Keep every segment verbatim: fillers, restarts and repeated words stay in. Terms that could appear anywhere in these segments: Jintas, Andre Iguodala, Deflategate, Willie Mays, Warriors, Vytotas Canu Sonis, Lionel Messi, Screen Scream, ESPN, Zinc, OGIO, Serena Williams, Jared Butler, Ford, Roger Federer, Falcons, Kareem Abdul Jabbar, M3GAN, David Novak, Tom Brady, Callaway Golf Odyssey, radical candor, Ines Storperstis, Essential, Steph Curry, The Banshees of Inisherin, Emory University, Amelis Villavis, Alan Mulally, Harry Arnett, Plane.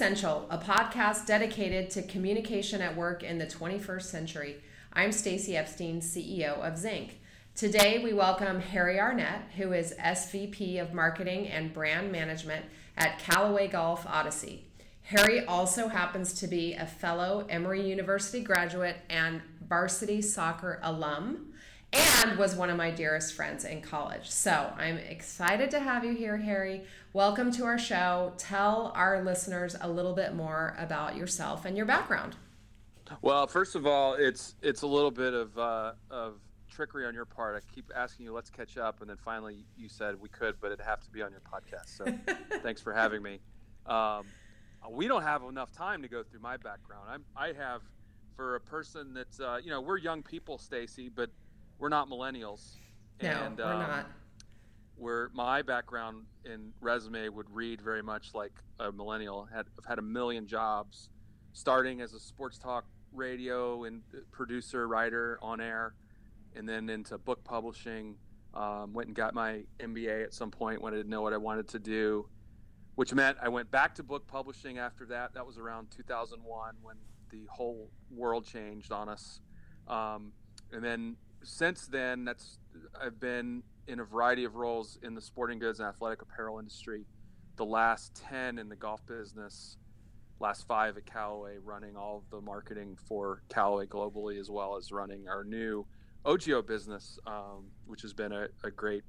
Essential, a podcast dedicated to communication at work in the twenty-first century. I'm Stacey Epstein, C E O of Zinc. Today, we welcome Harry Arnett, who is S V P of Marketing and Brand Management at Callaway Golf Odyssey. Harry also happens to be a fellow Emory University graduate and varsity soccer alum, and was one of my dearest friends in college. So I'm excited to have you here, Harry. Welcome to our show. Tell our listeners a little bit more about yourself and your background. Well, first of all, it's it's a little bit of uh, of trickery on your part. I keep asking you, let's catch up, and then finally you said we could, but it'd have to be on your podcast. So thanks for having me. Um, we don't have enough time to go through my background. I'm I have, for a person that uh, you know, we're young people, Stacey, but we're not millennials. No, and, we're um, not. We're, my background in resume would read very much like a millennial. Had, I've had a million jobs, starting as a sports talk radio and producer, writer on air, and then into book publishing. Um, went and got my M B A at some point when I didn't know what I wanted to do, which meant I went back to book publishing after that. That was around two thousand one when the whole world changed on us. Um, and then since then, that's I've been in a variety of roles in the sporting goods and athletic apparel industry, the last ten in the golf business, last five at Callaway, running all of the marketing for Callaway globally, as well as running our new O G I O business, um, which has been a, a great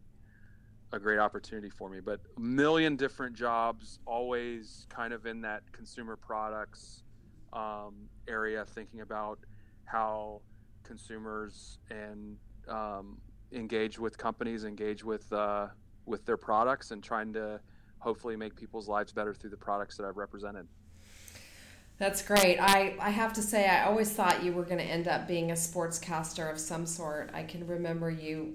a great opportunity for me. But a million different jobs, always kind of in that consumer products um, area, thinking about how consumers and um, engage with companies, engage with uh, with their products, and trying to hopefully make people's lives better through the products that I've represented. That's great. I, I have to say, I always thought you were going to end up being a sportscaster of some sort. I can remember you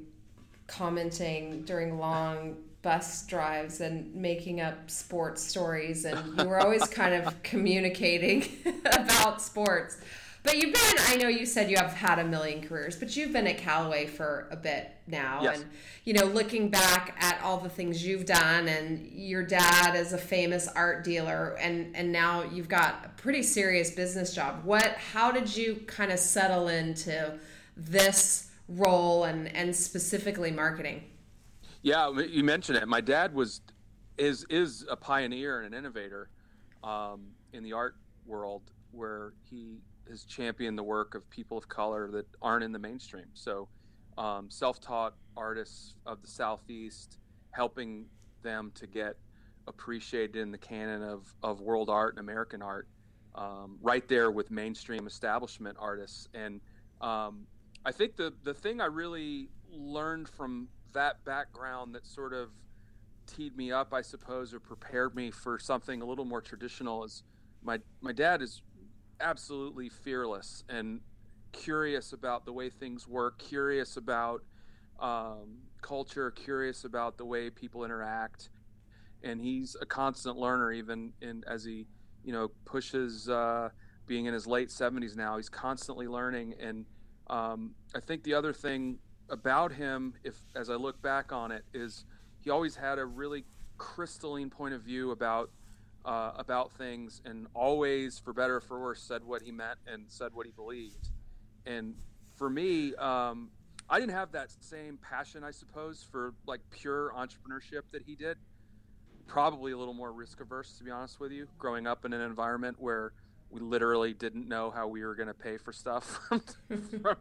commenting during long bus drives and making up sports stories, and you were always kind of communicating about sports. But you've been, I know you said you have had a million careers, but you've been at Callaway for a bit now. Yes. And, you know, looking back at all the things you've done, and your dad is a famous art dealer, and, and now you've got a pretty serious business job. What, how did you kind of settle into this role and, and specifically marketing? Yeah, you mentioned it. My dad was, is, is a pioneer and an innovator um, in the art world, where he has championed the work of people of color that aren't in the mainstream. So um, self-taught artists of the Southeast, helping them to get appreciated in the canon of, of world art and American art, um, right there with mainstream establishment artists. And um, I think the, the thing I really learned from that background that sort of teed me up, I suppose, or prepared me for something a little more traditional is my, my dad is absolutely fearless and curious about the way things work, curious about um, culture, curious about the way people interact. And he's a constant learner, even in, as he, you know, pushes uh, being in his late seventies now, he's constantly learning. And um, I think the other thing about him, if as I look back on it, is he always had a really crystalline point of view about Uh, about things, and always, for better or for worse, said what he meant and said what he believed. And for me, um, I didn't have that same passion, I suppose, for like pure entrepreneurship that he did. Probably a little more risk averse, to be honest with you, growing up in an environment where we literally didn't know how we were going to pay for stuff from, from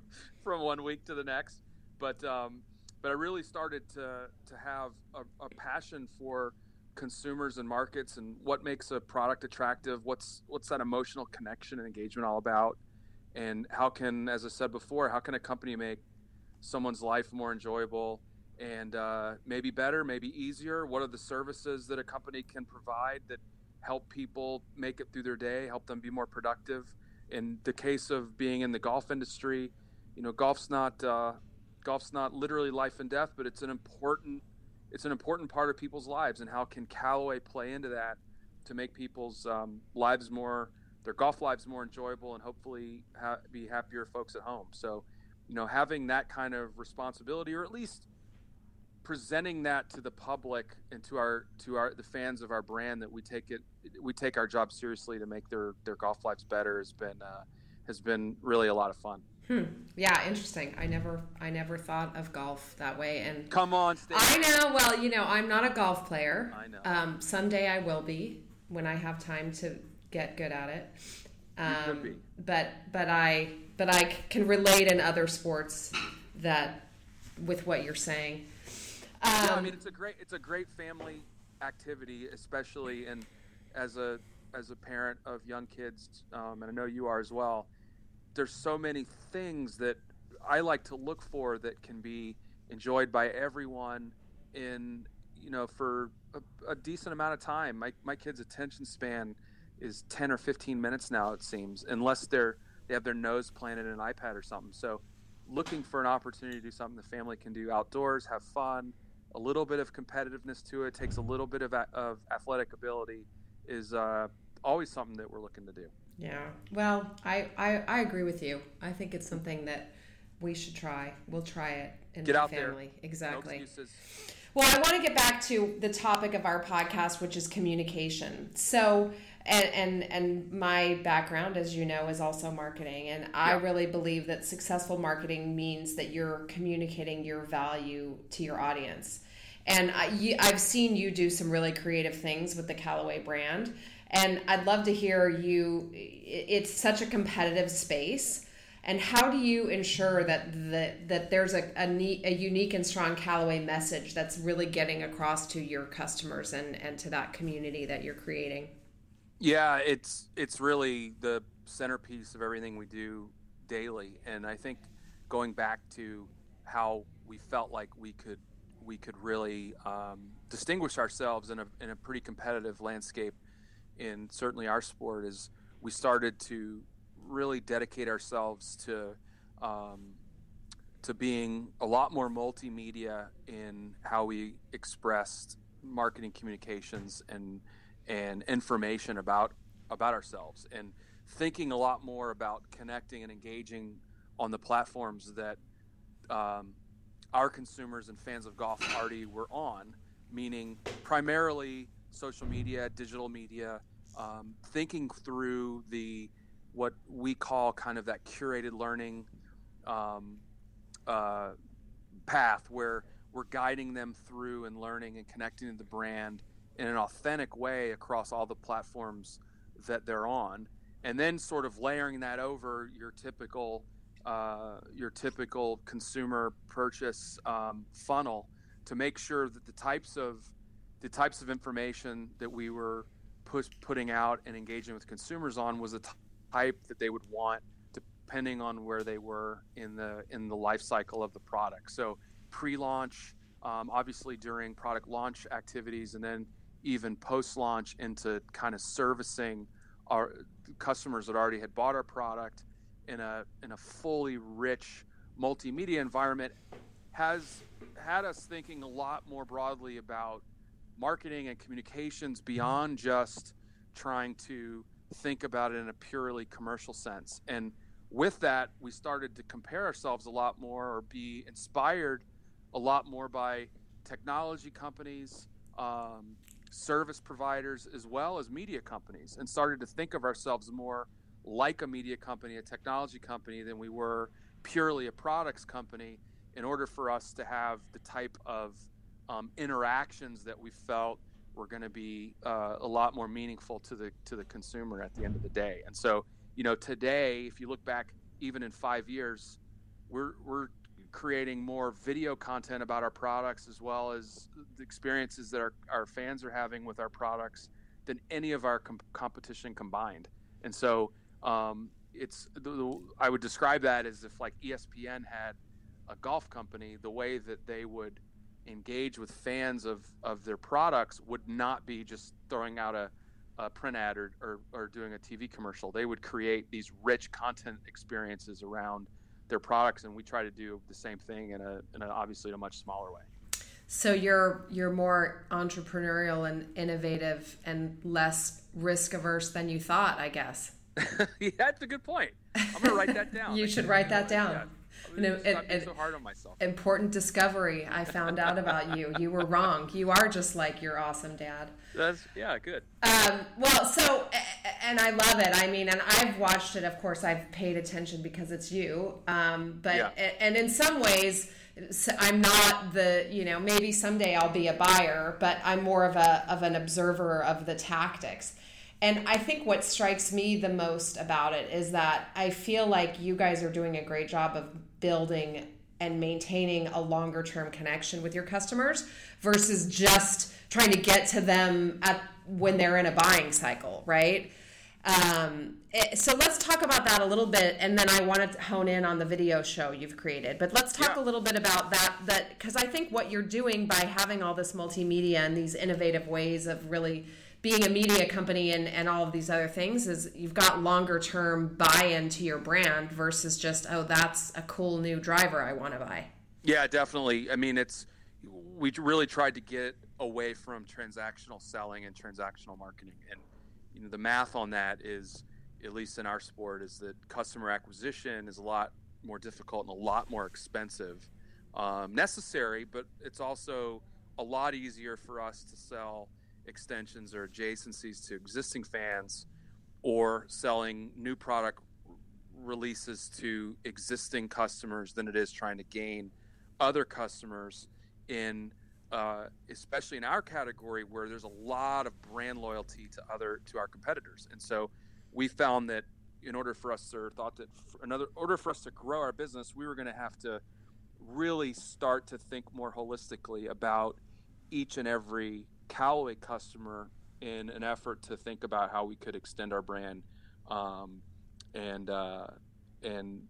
from one week to the next. But um, but I really started to to have a, a passion for consumers and markets, and what makes a product attractive, what's what's that emotional connection and engagement all about, and how can, as I said before, how can a company make someone's life more enjoyable and uh, maybe better, maybe easier? What are the services that a company can provide that help people make it through their day, help them be more productive? In the case of being in the golf industry, you know, golf's not uh, golf's not literally life and death, but it's an important It's an important part of people's lives, and how can Callaway play into that to make people's um, lives more, their golf lives more enjoyable, and hopefully ha- be happier folks at home. So, you know, having that kind of responsibility, or at least presenting that to the public and to our to our the fans of our brand that we take it we take our job seriously to make their their golf lives better has been uh, has been really a lot of fun. Hmm. Yeah, interesting. I never I never thought of golf that way. And come on, Stacey. I know. Well, you know, I'm not a golf player. I know. Um, someday I will be when I have time to get good at it. Um, you could be. But but I but I can relate in other sports that with what you're saying. Um, yeah, I mean it's a great it's a great family activity, especially and as a as a parent of young kids, um, and I know you are as well. There's so many things that I like to look for that can be enjoyed by everyone in, you know, for a, a decent amount of time. My my kid's attention span is ten or fifteen minutes now, it seems, unless they're they have their nose planted in an iPad or something. So looking for an opportunity to do something the family can do outdoors, have fun, a little bit of competitiveness to it, takes a little bit of of athletic ability is uh, always something that we're looking to do. Yeah. Well, I, I, I agree with you. I think it's something that we should try. We'll try it in the family. Get out there. Exactly. No excuses. Well, I want to get back to the topic of our podcast, which is communication. So, and and, and my background, as you know, is also marketing. And I yeah. really believe that successful marketing means that you're communicating your value to your audience. And I, you, I've seen you do some really creative things with the Callaway brand. And I'd love to hear you, it's such a competitive space. And how do you ensure that the, that there's a, a, neat, a unique and strong Callaway message that's really getting across to your customers and, and to that community that you're creating? Yeah, it's it's really the centerpiece of everything we do daily. And I think going back to how we felt like we could we could really um, distinguish ourselves in a in a pretty competitive landscape in certainly our sport is we started to really dedicate ourselves to um, to being a lot more multimedia in how we expressed marketing communications and and information about about ourselves, and thinking a lot more about connecting and engaging on the platforms that um, our consumers and fans of golf already were on, meaning primarily social media, digital media, um, thinking through the what we call kind of that curated learning um, uh, path where we're guiding them through and learning and connecting to the brand in an authentic way across all the platforms that they're on, and then sort of layering that over your typical uh, your typical consumer purchase um, funnel to make sure that the types of the types of information that we were push, putting out and engaging with consumers on was the t- type that they would want, depending on where they were in the in the life cycle of the product. So pre-launch, um, obviously during product launch activities, and then even post-launch into kind of servicing our customers that already had bought our product in a in a fully rich multimedia environment has had us thinking a lot more broadly about marketing and communications beyond just trying to think about it in a purely commercial sense. And with that, we started to compare ourselves a lot more or be inspired a lot more by technology companies, um, service providers, as well as media companies, and started to think of ourselves more like a media company, a technology company, than we were purely a products company, in order for us to have the type of Um, interactions that we felt were going to be uh, a lot more meaningful to the to the consumer at the end of the day. And so, you know, today, if you look back even in five years, we're we're creating more video content about our products as well as the experiences that our, our fans are having with our products than any of our com- competition combined. And so, um, it's the, the, I would describe that as if like E S P N had a golf company, the way that they would engage with fans of, of their products would not be just throwing out a, a print ad or, or, or doing a T V commercial. They would create these rich content experiences around their products, and we try to do the same thing in a in a, obviously in a much smaller way. So you're you're more entrepreneurial and innovative and less risk averse than you thought, I guess. Yeah, that's a good point. I'm gonna write that down. You I should write that down. Yeah. an, an, stop being so hard on myself. Important discovery I found out about you. You were wrong. You are just like your awesome dad. That's, yeah, good. Um, well, so, and I love it. I mean, and I've watched it. Of course, I've paid attention because it's you. Um, but, yeah. and in some ways, I'm not the, you know, maybe someday I'll be a buyer, but I'm more of a of an observer of the tactics. And I think what strikes me the most about it is that I feel like you guys are doing a great job of building and maintaining a longer term connection with your customers versus just trying to get to them at when they're in a buying cycle, right? Um, it, so let's talk about that a little bit, and then I want to hone in on the video show you've created. But let's talk yeah. a little bit about that, that because I think what you're doing by having all this multimedia and these innovative ways of really being a media company and, and all of these other things is you've got longer term buy-in to your brand versus just, oh, that's a cool new driver I want to buy. Yeah, definitely. I mean, it's we really tried to get away from transactional selling and transactional marketing. And you know, the math on that is, at least in our sport, is that customer acquisition is a lot more difficult and a lot more expensive. Um, necessary, but it's also a lot easier for us to sell extensions or adjacencies to existing fans, or selling new product releases to existing customers than it is trying to gain other customers in, uh, especially in our category where there's a lot of brand loyalty to other, to our competitors. And so we found that in order for us to thought that for another order for us to grow our business, we were going to have to really start to think more holistically about each and every Callaway customer in an effort to think about how we could extend our brand, um, and uh, and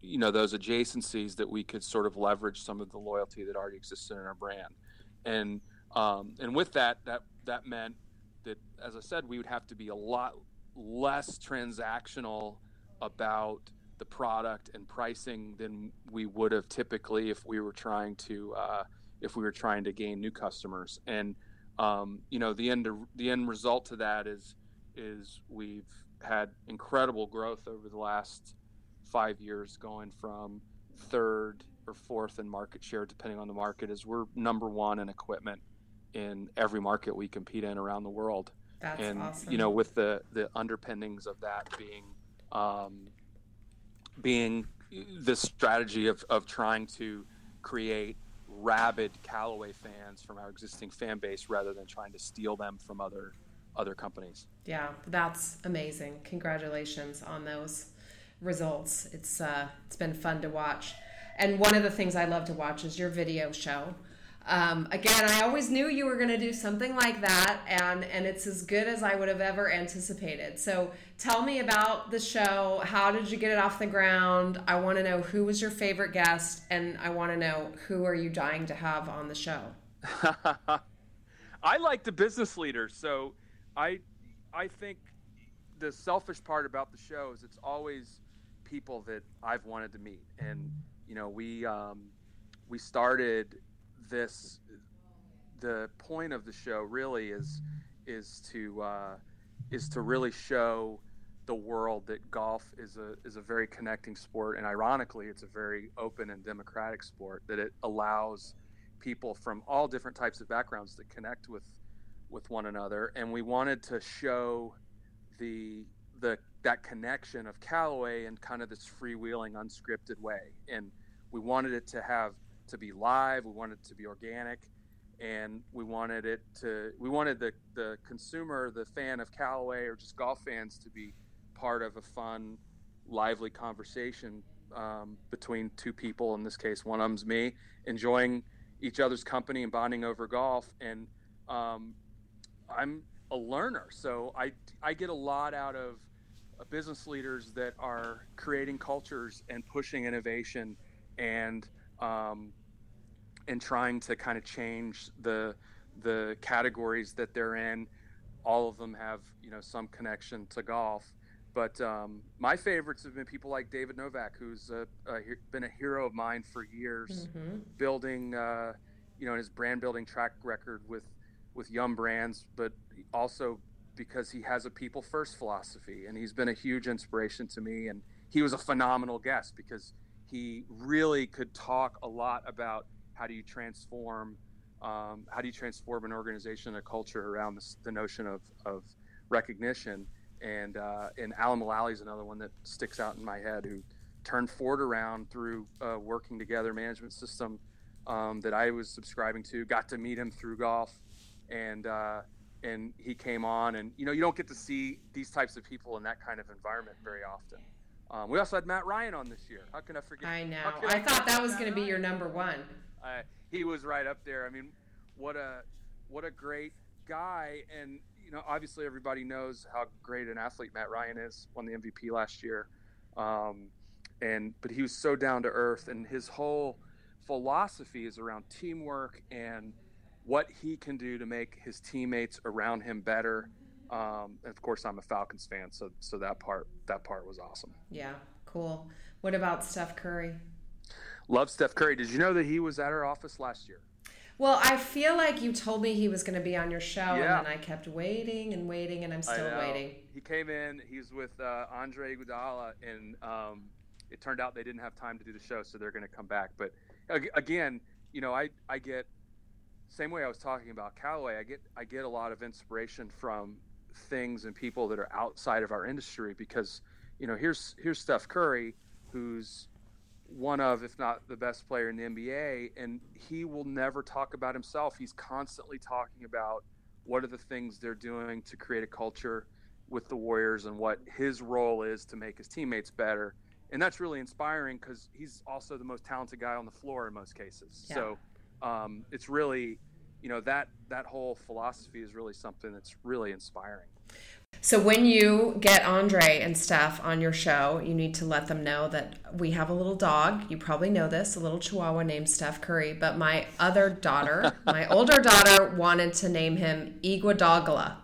you know, those adjacencies that we could sort of leverage some of the loyalty that already existed in our brand. And um, and with that, that that meant that, as I said, we would have to be a lot less transactional about the product and pricing than we would have typically if we were trying to uh, if we were trying to gain new customers. And Um, you know, the end the end result to that is is we've had incredible growth over the last five years, going from third or fourth in market share, depending on the market, is we're number one in equipment in every market we compete in around the world. That's and, awesome. You know, with the, the underpinnings of that being um, being the strategy of, of trying to create rabid Callaway fans from our existing fan base rather than trying to steal them from other other companies. Yeah, that's amazing. Congratulations on those results. It's uh, it's been fun to watch. And one of the things I love to watch is your video show. Um, again, I always knew you were going to do something like that, and, and it's as good as I would have ever anticipated. So tell me about the show. How did you get it off the ground? I want to know who was your favorite guest, and I want to know who are you dying to have on the show? I like the business leaders. So I, I think the selfish part about the show is it's always people that I've wanted to meet. And, you know, we, um, we started this the point of the show really is is to uh is to really show the world that golf is a is a very connecting sport, and ironically it's a very open and democratic sport, that it allows people from all different types of backgrounds to connect with with one another. And we wanted to show the the that connection of Callaway in kind of this freewheeling, unscripted way, and we wanted it to have to be live. We wanted it to be organic, and we wanted it to we wanted the the consumer, the fan of Callaway, or just golf fans, to be part of a fun, lively conversation um, between two people. In this case, one of them's me, enjoying each other's company and bonding over golf. And um, I'm a learner, so I I get a lot out of uh, business leaders that are creating cultures and pushing innovation and um and trying to kind of change the the categories that they're in. All of them have, you know, some connection to golf, but um my favorites have been people like David Novak, who's a, a, been a hero of mine for years, mm-hmm. building uh you know his brand building track record with with Yum Brands, but also because he has a people first philosophy, and he's been a huge inspiration to me. And he was a phenomenal guest because he really could talk a lot about how do you transform um, how do you transform an organization, a culture around this, the notion of, of recognition. And uh, and Alan Mulally is another one that sticks out in my head, who turned Ford around through uh, working together management system um, that I was subscribing to. Got to meet him through golf, and uh, and he came on. And you know, you don't get to see these types of people in that kind of environment very often. Um, we also had Matt Ryan on this year. How can I forget? I know. I, I thought that was going to be your number one. Uh, he was right up there. I mean, what a what a great guy. And you know, obviously everybody knows how great an athlete Matt Ryan is, won the M V P last year. Um, and but he was so down to earth, and his whole philosophy is around teamwork and what he can do to make his teammates around him better. Um, and of course, I'm a Falcons fan, so so that part that part was awesome. Yeah, cool. What about Steph Curry? Love Steph Curry. Did you know that he was at our office last year? Well, I feel like you told me he was going to be on your show, yeah. And then I kept waiting and waiting, and I'm still waiting. He came in. He's with uh, Andre Iguodala, and um, it turned out they didn't have time to do the show, so they're going to come back. But again, you know, I, I get same way I was talking about Callaway. I get I get a lot of inspiration from things and people that are outside of our industry, because you know here's here's Steph Curry, who's one of, if not the best player in the N B A, and he will never talk about himself. He's constantly talking about what are the things they're doing to create a culture with the Warriors and what his role is to make his teammates better. And that's really inspiring, because he's also the most talented guy on the floor in most cases. Yeah. So um, it's really, you know, that that whole philosophy is really something that's really inspiring. So when you get Andre and Steph on your show, you need to let them know that we have a little dog. You probably know this, a little Chihuahua named Steph Curry. But my other daughter, my older daughter, wanted to name him Iguodala.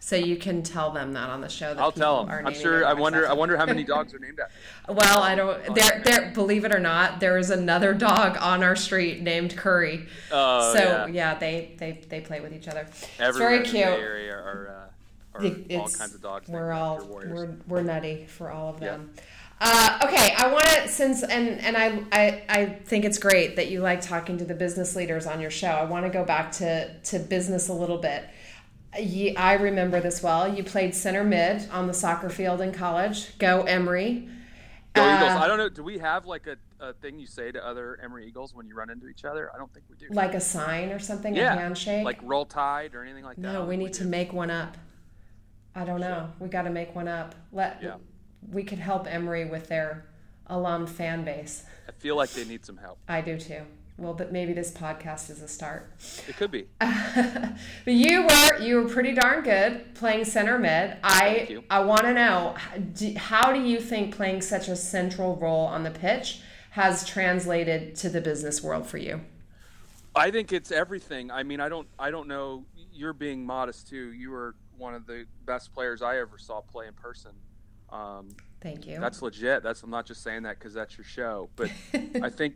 So you can tell them that on the show. That I'll tell them. I'm sure. I wonder. I wonder how many dogs are named after. Well, I don't. There, there. Believe it or not, there is another dog on our street named Curry. Oh, so yeah, yeah they, they they play with each other. It's very cute. Area are, uh, Or it's, all kinds of dogs. We're all we're we're nutty for all of them. Yeah. Uh, okay, I want to since and and I, I I think it's great that you like talking to the business leaders on your show. I want to go back to to business a little bit. You, I remember this well. You played center mid on the soccer field in college. Go Emory! Go uh, Eagles! I don't know. Do we have like a, a thing you say to other Emory Eagles when you run into each other? I don't think we do. Like a sign or something? Yeah. A handshake? Like roll tide or anything like that? No, we need we to do. make one up. I don't know. We got to make one up. Let yeah. We could help Emory with their alum fan base. I feel like they need some help. I do too. Well, but maybe this podcast is a start. It could be. But you were you were pretty darn good playing center mid. I Thank you. I want to know, how do you think playing such a central role on the pitch has translated to the business world for you? I think it's everything. I mean, I don't I don't know. You're being modest too. You were one of the best players I ever saw play in person. Um, Thank you. That's legit. That's I'm not just saying that because that's your show. But I think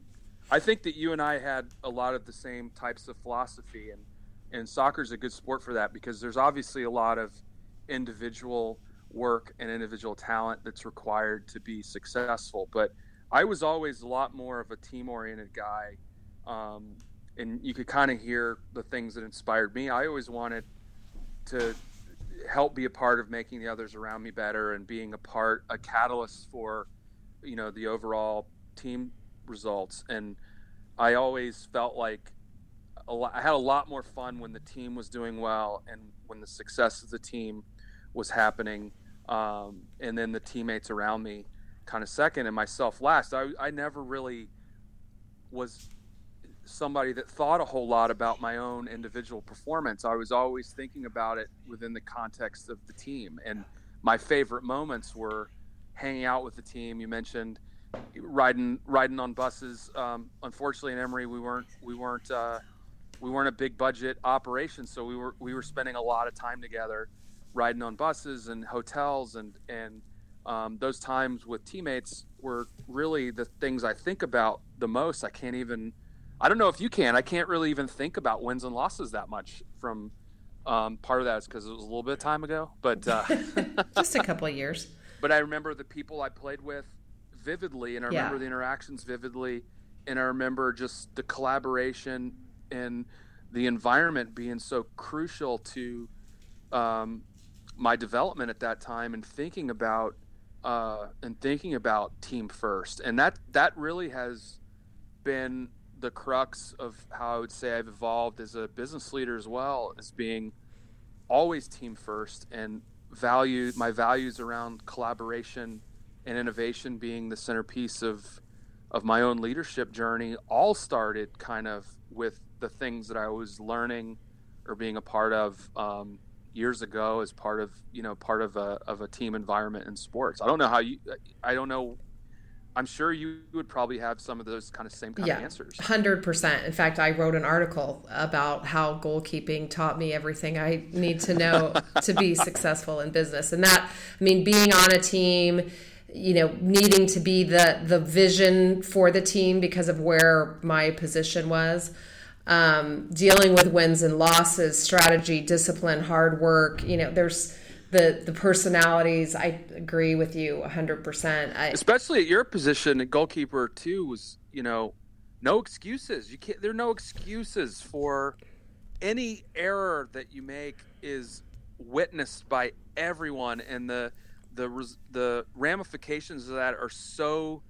I think that you and I had a lot of the same types of philosophy, and and soccer's a good sport for that, because there's obviously a lot of individual work and individual talent that's required to be successful. But I was always a lot more of a team-oriented guy, um, and you could kind of hear the things that inspired me. I always wanted to help be a part of making the others around me better, and being a part, a catalyst for, you know, the overall team results. And I always felt like a lot, I had a lot more fun when the team was doing well, and when the success of the team was happening, um, and then the teammates around me kind of second and myself last. I, I never really was somebody that thought a whole lot about my own individual performance. I was always thinking about it within the context of the team. And my favorite moments were hanging out with the team. You mentioned riding, riding on buses. Um, unfortunately in Emory, we weren't, we weren't, uh, we weren't a big budget operation. So we were, we were spending a lot of time together riding on buses and hotels, and, and, um, those times with teammates were really the things I think about the most. I can't even, I don't know if you can. I can't really even think about wins and losses that much. From um, part of that is because it was a little bit of time ago, but uh, just a couple of years. But I remember the people I played with vividly, and I remember yeah. the interactions vividly, and I remember just the collaboration and the environment being so crucial to um, my development at that time, and thinking about uh, and thinking about team first, and that that really has been the crux of how I would say I've evolved as a business leader as well, as being always team first, and value my values around collaboration and innovation being the centerpiece of of my own leadership journey, all started kind of with the things that I was learning or being a part of um, years ago as part of, you know, part of a, of a team environment in sports. I don't know how you, I don't know. I'm sure you would probably have some of those kind of same kind yeah, of answers. one hundred percent. In fact, I wrote an article about how goalkeeping taught me everything I need to know to be successful in business. And that, I mean, being on a team, you know, needing to be the, the vision for the team because of where my position was. Um, dealing with wins and losses, strategy, discipline, hard work. You know, there's the, the personalities. I agree with you one hundred percent. I, Especially at your position, a goalkeeper too, was, you know, no excuses. You can't. There are no excuses for any error that you make is witnessed by everyone, and the the the ramifications of that are so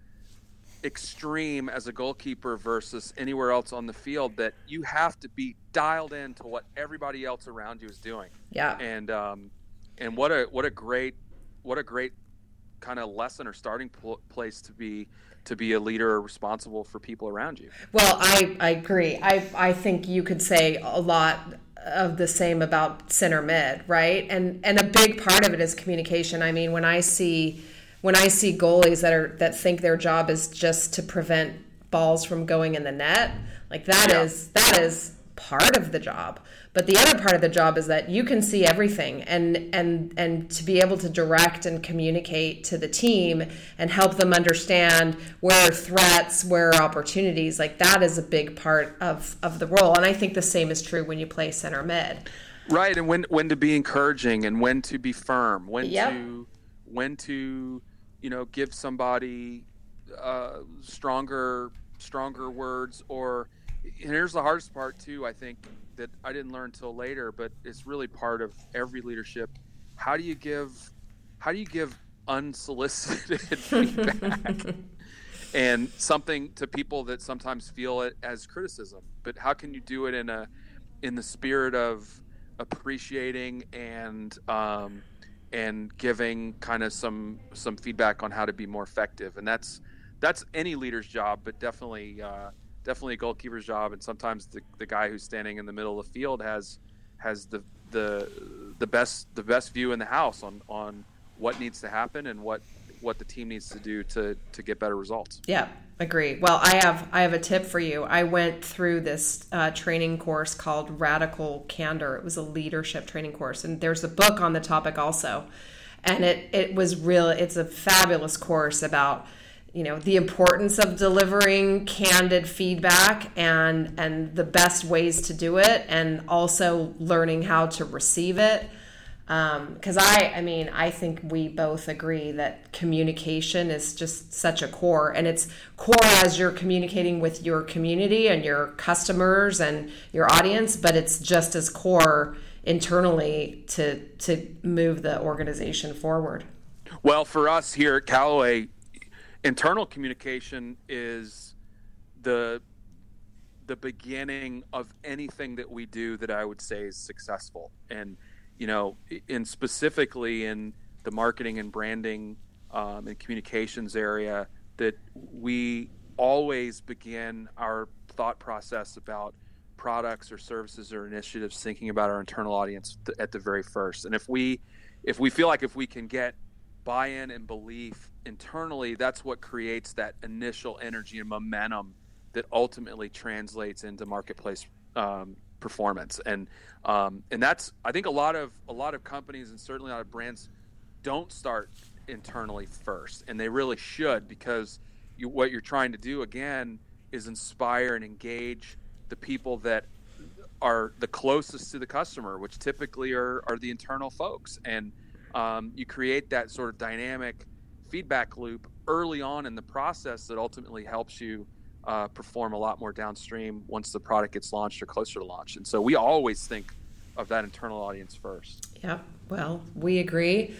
extreme as a goalkeeper versus anywhere else on the field, that you have to be dialed in to what everybody else around you is doing. Yeah. And um, and what a what a great what a great kind of lesson or starting pl- place to be to be a leader responsible for people around you. Well, I I agree. I I think you could say a lot of the same about center mid, right? And and a big part of it is communication. I mean, when I see. When I see goalies that are that think their job is just to prevent balls from going in the net, like that yeah. is that is part of the job. But the other part of the job is that you can see everything, and and and to be able to direct and communicate to the team and help them understand where are threats, where are opportunities, like that is a big part of, of the role. And I think the same is true when you play center mid. Right, and when when to be encouraging and when to be firm, when yep. to when to you know, give somebody uh, stronger, stronger words. Or and here's the hardest part too, I think, that I didn't learn till later, but it's really part of every leadership. How do you give, how do you give unsolicited feedback and something to people that sometimes feel it as criticism? But how can you do it in a, in the spirit of appreciating and, um, and giving kind of some some feedback on how to be more effective? And that's that's any leader's job, but definitely uh, definitely a goalkeeper's job. And sometimes the, the guy who's standing in the middle of the field has has the the the best the best view in the house on, on what needs to happen and what what the team needs to do to to get better results. Yeah, agree. Well, I have I have a tip for you. I went through this uh, training course called Radical Candor. It was a leadership training course, and there's a book on the topic also. And it it was real. It's a fabulous course about, you know, the importance of delivering candid feedback and and the best ways to do it, and also learning how to receive it. Um, 'cause I, I mean, I think we both agree that communication is just such a core, and it's core as you're communicating with your community and your customers and your audience, but it's just as core internally to, to move the organization forward. Well, for us here at Callaway, internal communication is the, the beginning of anything that we do that I would say is successful. And, you know, in specifically in the marketing and branding um, and communications area, that we always begin our thought process about products or services or initiatives thinking about our internal audience th- at the very first. And if we, if we feel like if we can get buy-in and belief internally, that's what creates that initial energy and momentum that ultimately translates into marketplace um, performance. And um, and that's, I think a lot of a lot of companies and certainly a lot of brands don't start internally first, and they really should, because you, what you're trying to do again is inspire and engage the people that are the closest to the customer, which typically are, are the internal folks. And um, you create that sort of dynamic feedback loop early on in the process that ultimately helps you uh, perform a lot more downstream once the product gets launched or closer to launch. And so we always think of that internal audience first. Yeah, well, we agree.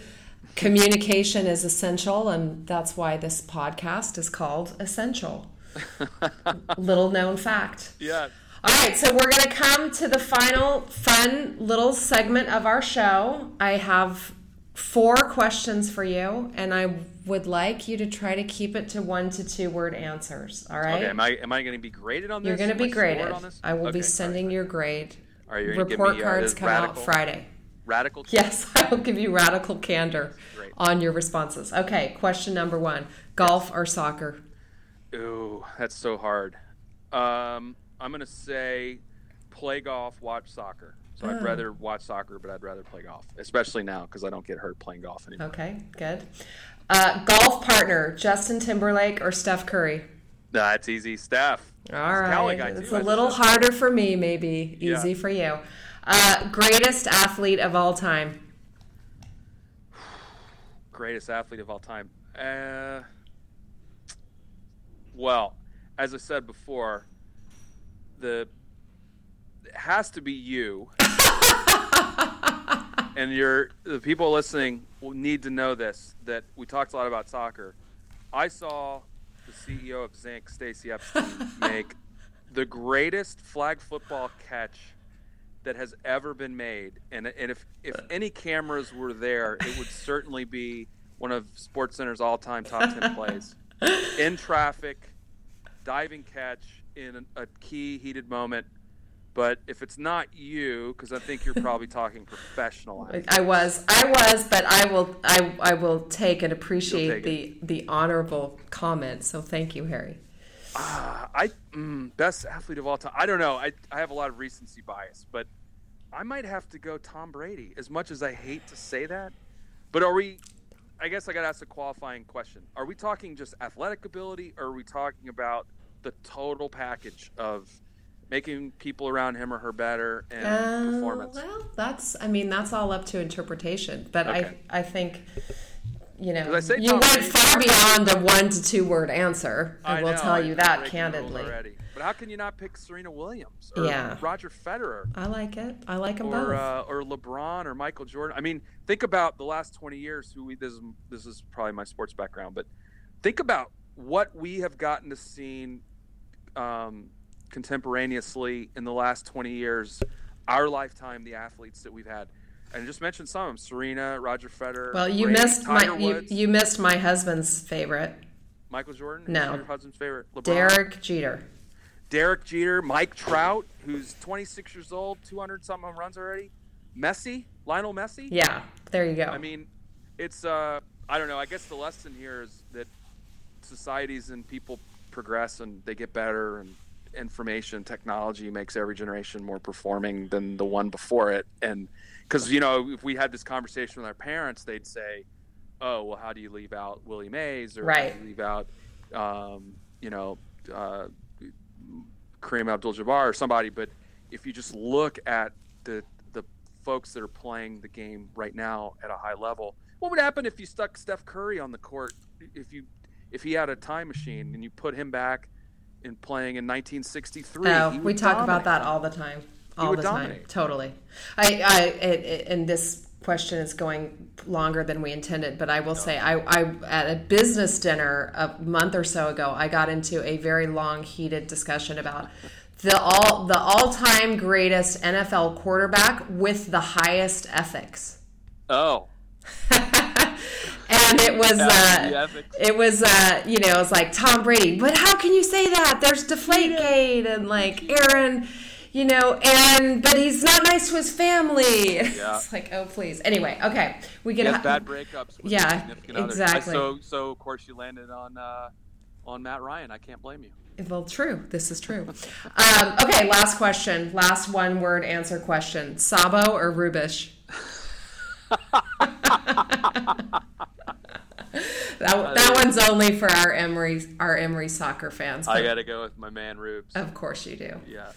Communication is essential, and that's why this podcast is called Essential. Little known fact. Yeah. All right, so we're going to come to the final fun little segment of our show. I have four questions for you, and I would like you to try to keep it to one to two word answers. All right. Okay. Am I am I going to be graded on this? You're going to be graded. I will okay, be sending sorry. your grade. All right, you're going to give me report cards. Uh, come radical, out Friday. Radical. Candor. Yes, I will give you radical candor Great. on your responses. Okay. Question number one: golf yes. or soccer? Ooh, that's so hard. Um, I'm going to say play golf, watch soccer. So oh. I'd rather watch soccer, but I'd rather play golf, especially now because I don't get hurt playing golf anymore. Okay, good. Uh, golf partner, Justin Timberlake or Steph Curry? That's easy, Steph. All right. It's a little harder for me, maybe. Easy yeah. for you. Uh, greatest athlete of all time? Greatest athlete of all time. Uh, well, as I said before, the it has to be you. And you're, the people listening will need to know this, that we talked a lot about soccer. I saw the C E O of Zinc, Stacey Epstein, make the greatest flag football catch that has ever been made. And, and if, if any cameras were there, it would certainly be one of SportsCenter's all-time top ten plays. In traffic, diving catch in a key heated moment. But if it's not you, because I think you're probably talking professional. I was, I was, but I will, I, I will take and appreciate take the it. the honorable comment. So thank you, Harry. Uh, I mm, best athlete of all time. I don't know. I I have a lot of recency bias, but I might have to go Tom Brady. As much as I hate to say that, but are we? I guess I got to ask a qualifying question. Are we talking just athletic ability, or are we talking about the total package of making people around him or her better and uh, performance? Well, that's, I mean, that's all up to interpretation. But okay. I I think, you know, you Tom went Brady, far beyond a one to two word answer. I, I will know, tell I you that candidly. But how can you not pick Serena Williams or yeah. Roger Federer? I like it. I like them or, both. Uh, or LeBron or Michael Jordan. I mean, think about the last twenty years. Who we, this is, this is probably my sports background, but think about what we have gotten to see um, contemporaneously in the last twenty years, our lifetime, the athletes that we've had, and I just mentioned some of them: Serena, Roger Federer. Well, you Ray, missed Tiger my you, you missed my husband's favorite, Michael Jordan. No, your husband's favorite, LeBron. Derek Jeter. Derek Jeter, Mike Trout, who's twenty-six years old, two hundred something home runs already. Messi, Lionel Messi. Yeah, there you go. I mean, it's uh, I don't know. I guess the lesson here is that societies and people progress and they get better, and information technology makes every generation more performing than the one before it. And because, you know, if we had this conversation with our parents, they'd say, oh, well, how do you leave out Willie Mays, or right. how do you leave out um, you know uh, Kareem Abdul Jabbar or somebody? But if you just look at the the folks that are playing the game right now at a high level, what would happen if you stuck Steph Curry on the court, if you if he had a time machine and you put him back in playing in nineteen sixty-three. Oh, we talk dominate. about that all the time. All the dominate. time. Totally. I, I it, it, and this question is going longer than we intended, but I will no. say I, I at a business dinner a month or so ago, I got into a very long, heated discussion about the all the all-time greatest N F L quarterback with the highest ethics. Oh. And it was, uh, it was, uh, you know, it was like Tom Brady, but how can you say that? There's Deflategate and like Aaron, you know, and, but he's not nice to his family. Yeah. It's like, oh, please. Anyway. Okay. We get yes, ha- bad breakups. With yeah, significant exactly. Others. So, so of course you landed on, uh, on Matt Ryan. I can't blame you. Well, true. This is true. um, okay. Last question. Last one word answer question. Sabo or Rubish? That, that one's only for our Emory, our Emory soccer fans. I got to go with my man, Rubes. Of course you do. Yeah.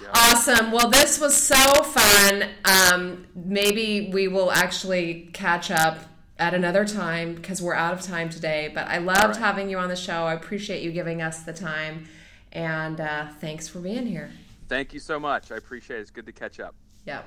yeah. Awesome. Well, this was so fun. Um, maybe we will actually catch up at another time because we're out of time today. But I loved right. having you on the show. I appreciate you giving us the time. And uh, thanks for being here. Thank you so much. I appreciate it. It's good to catch up. Yeah.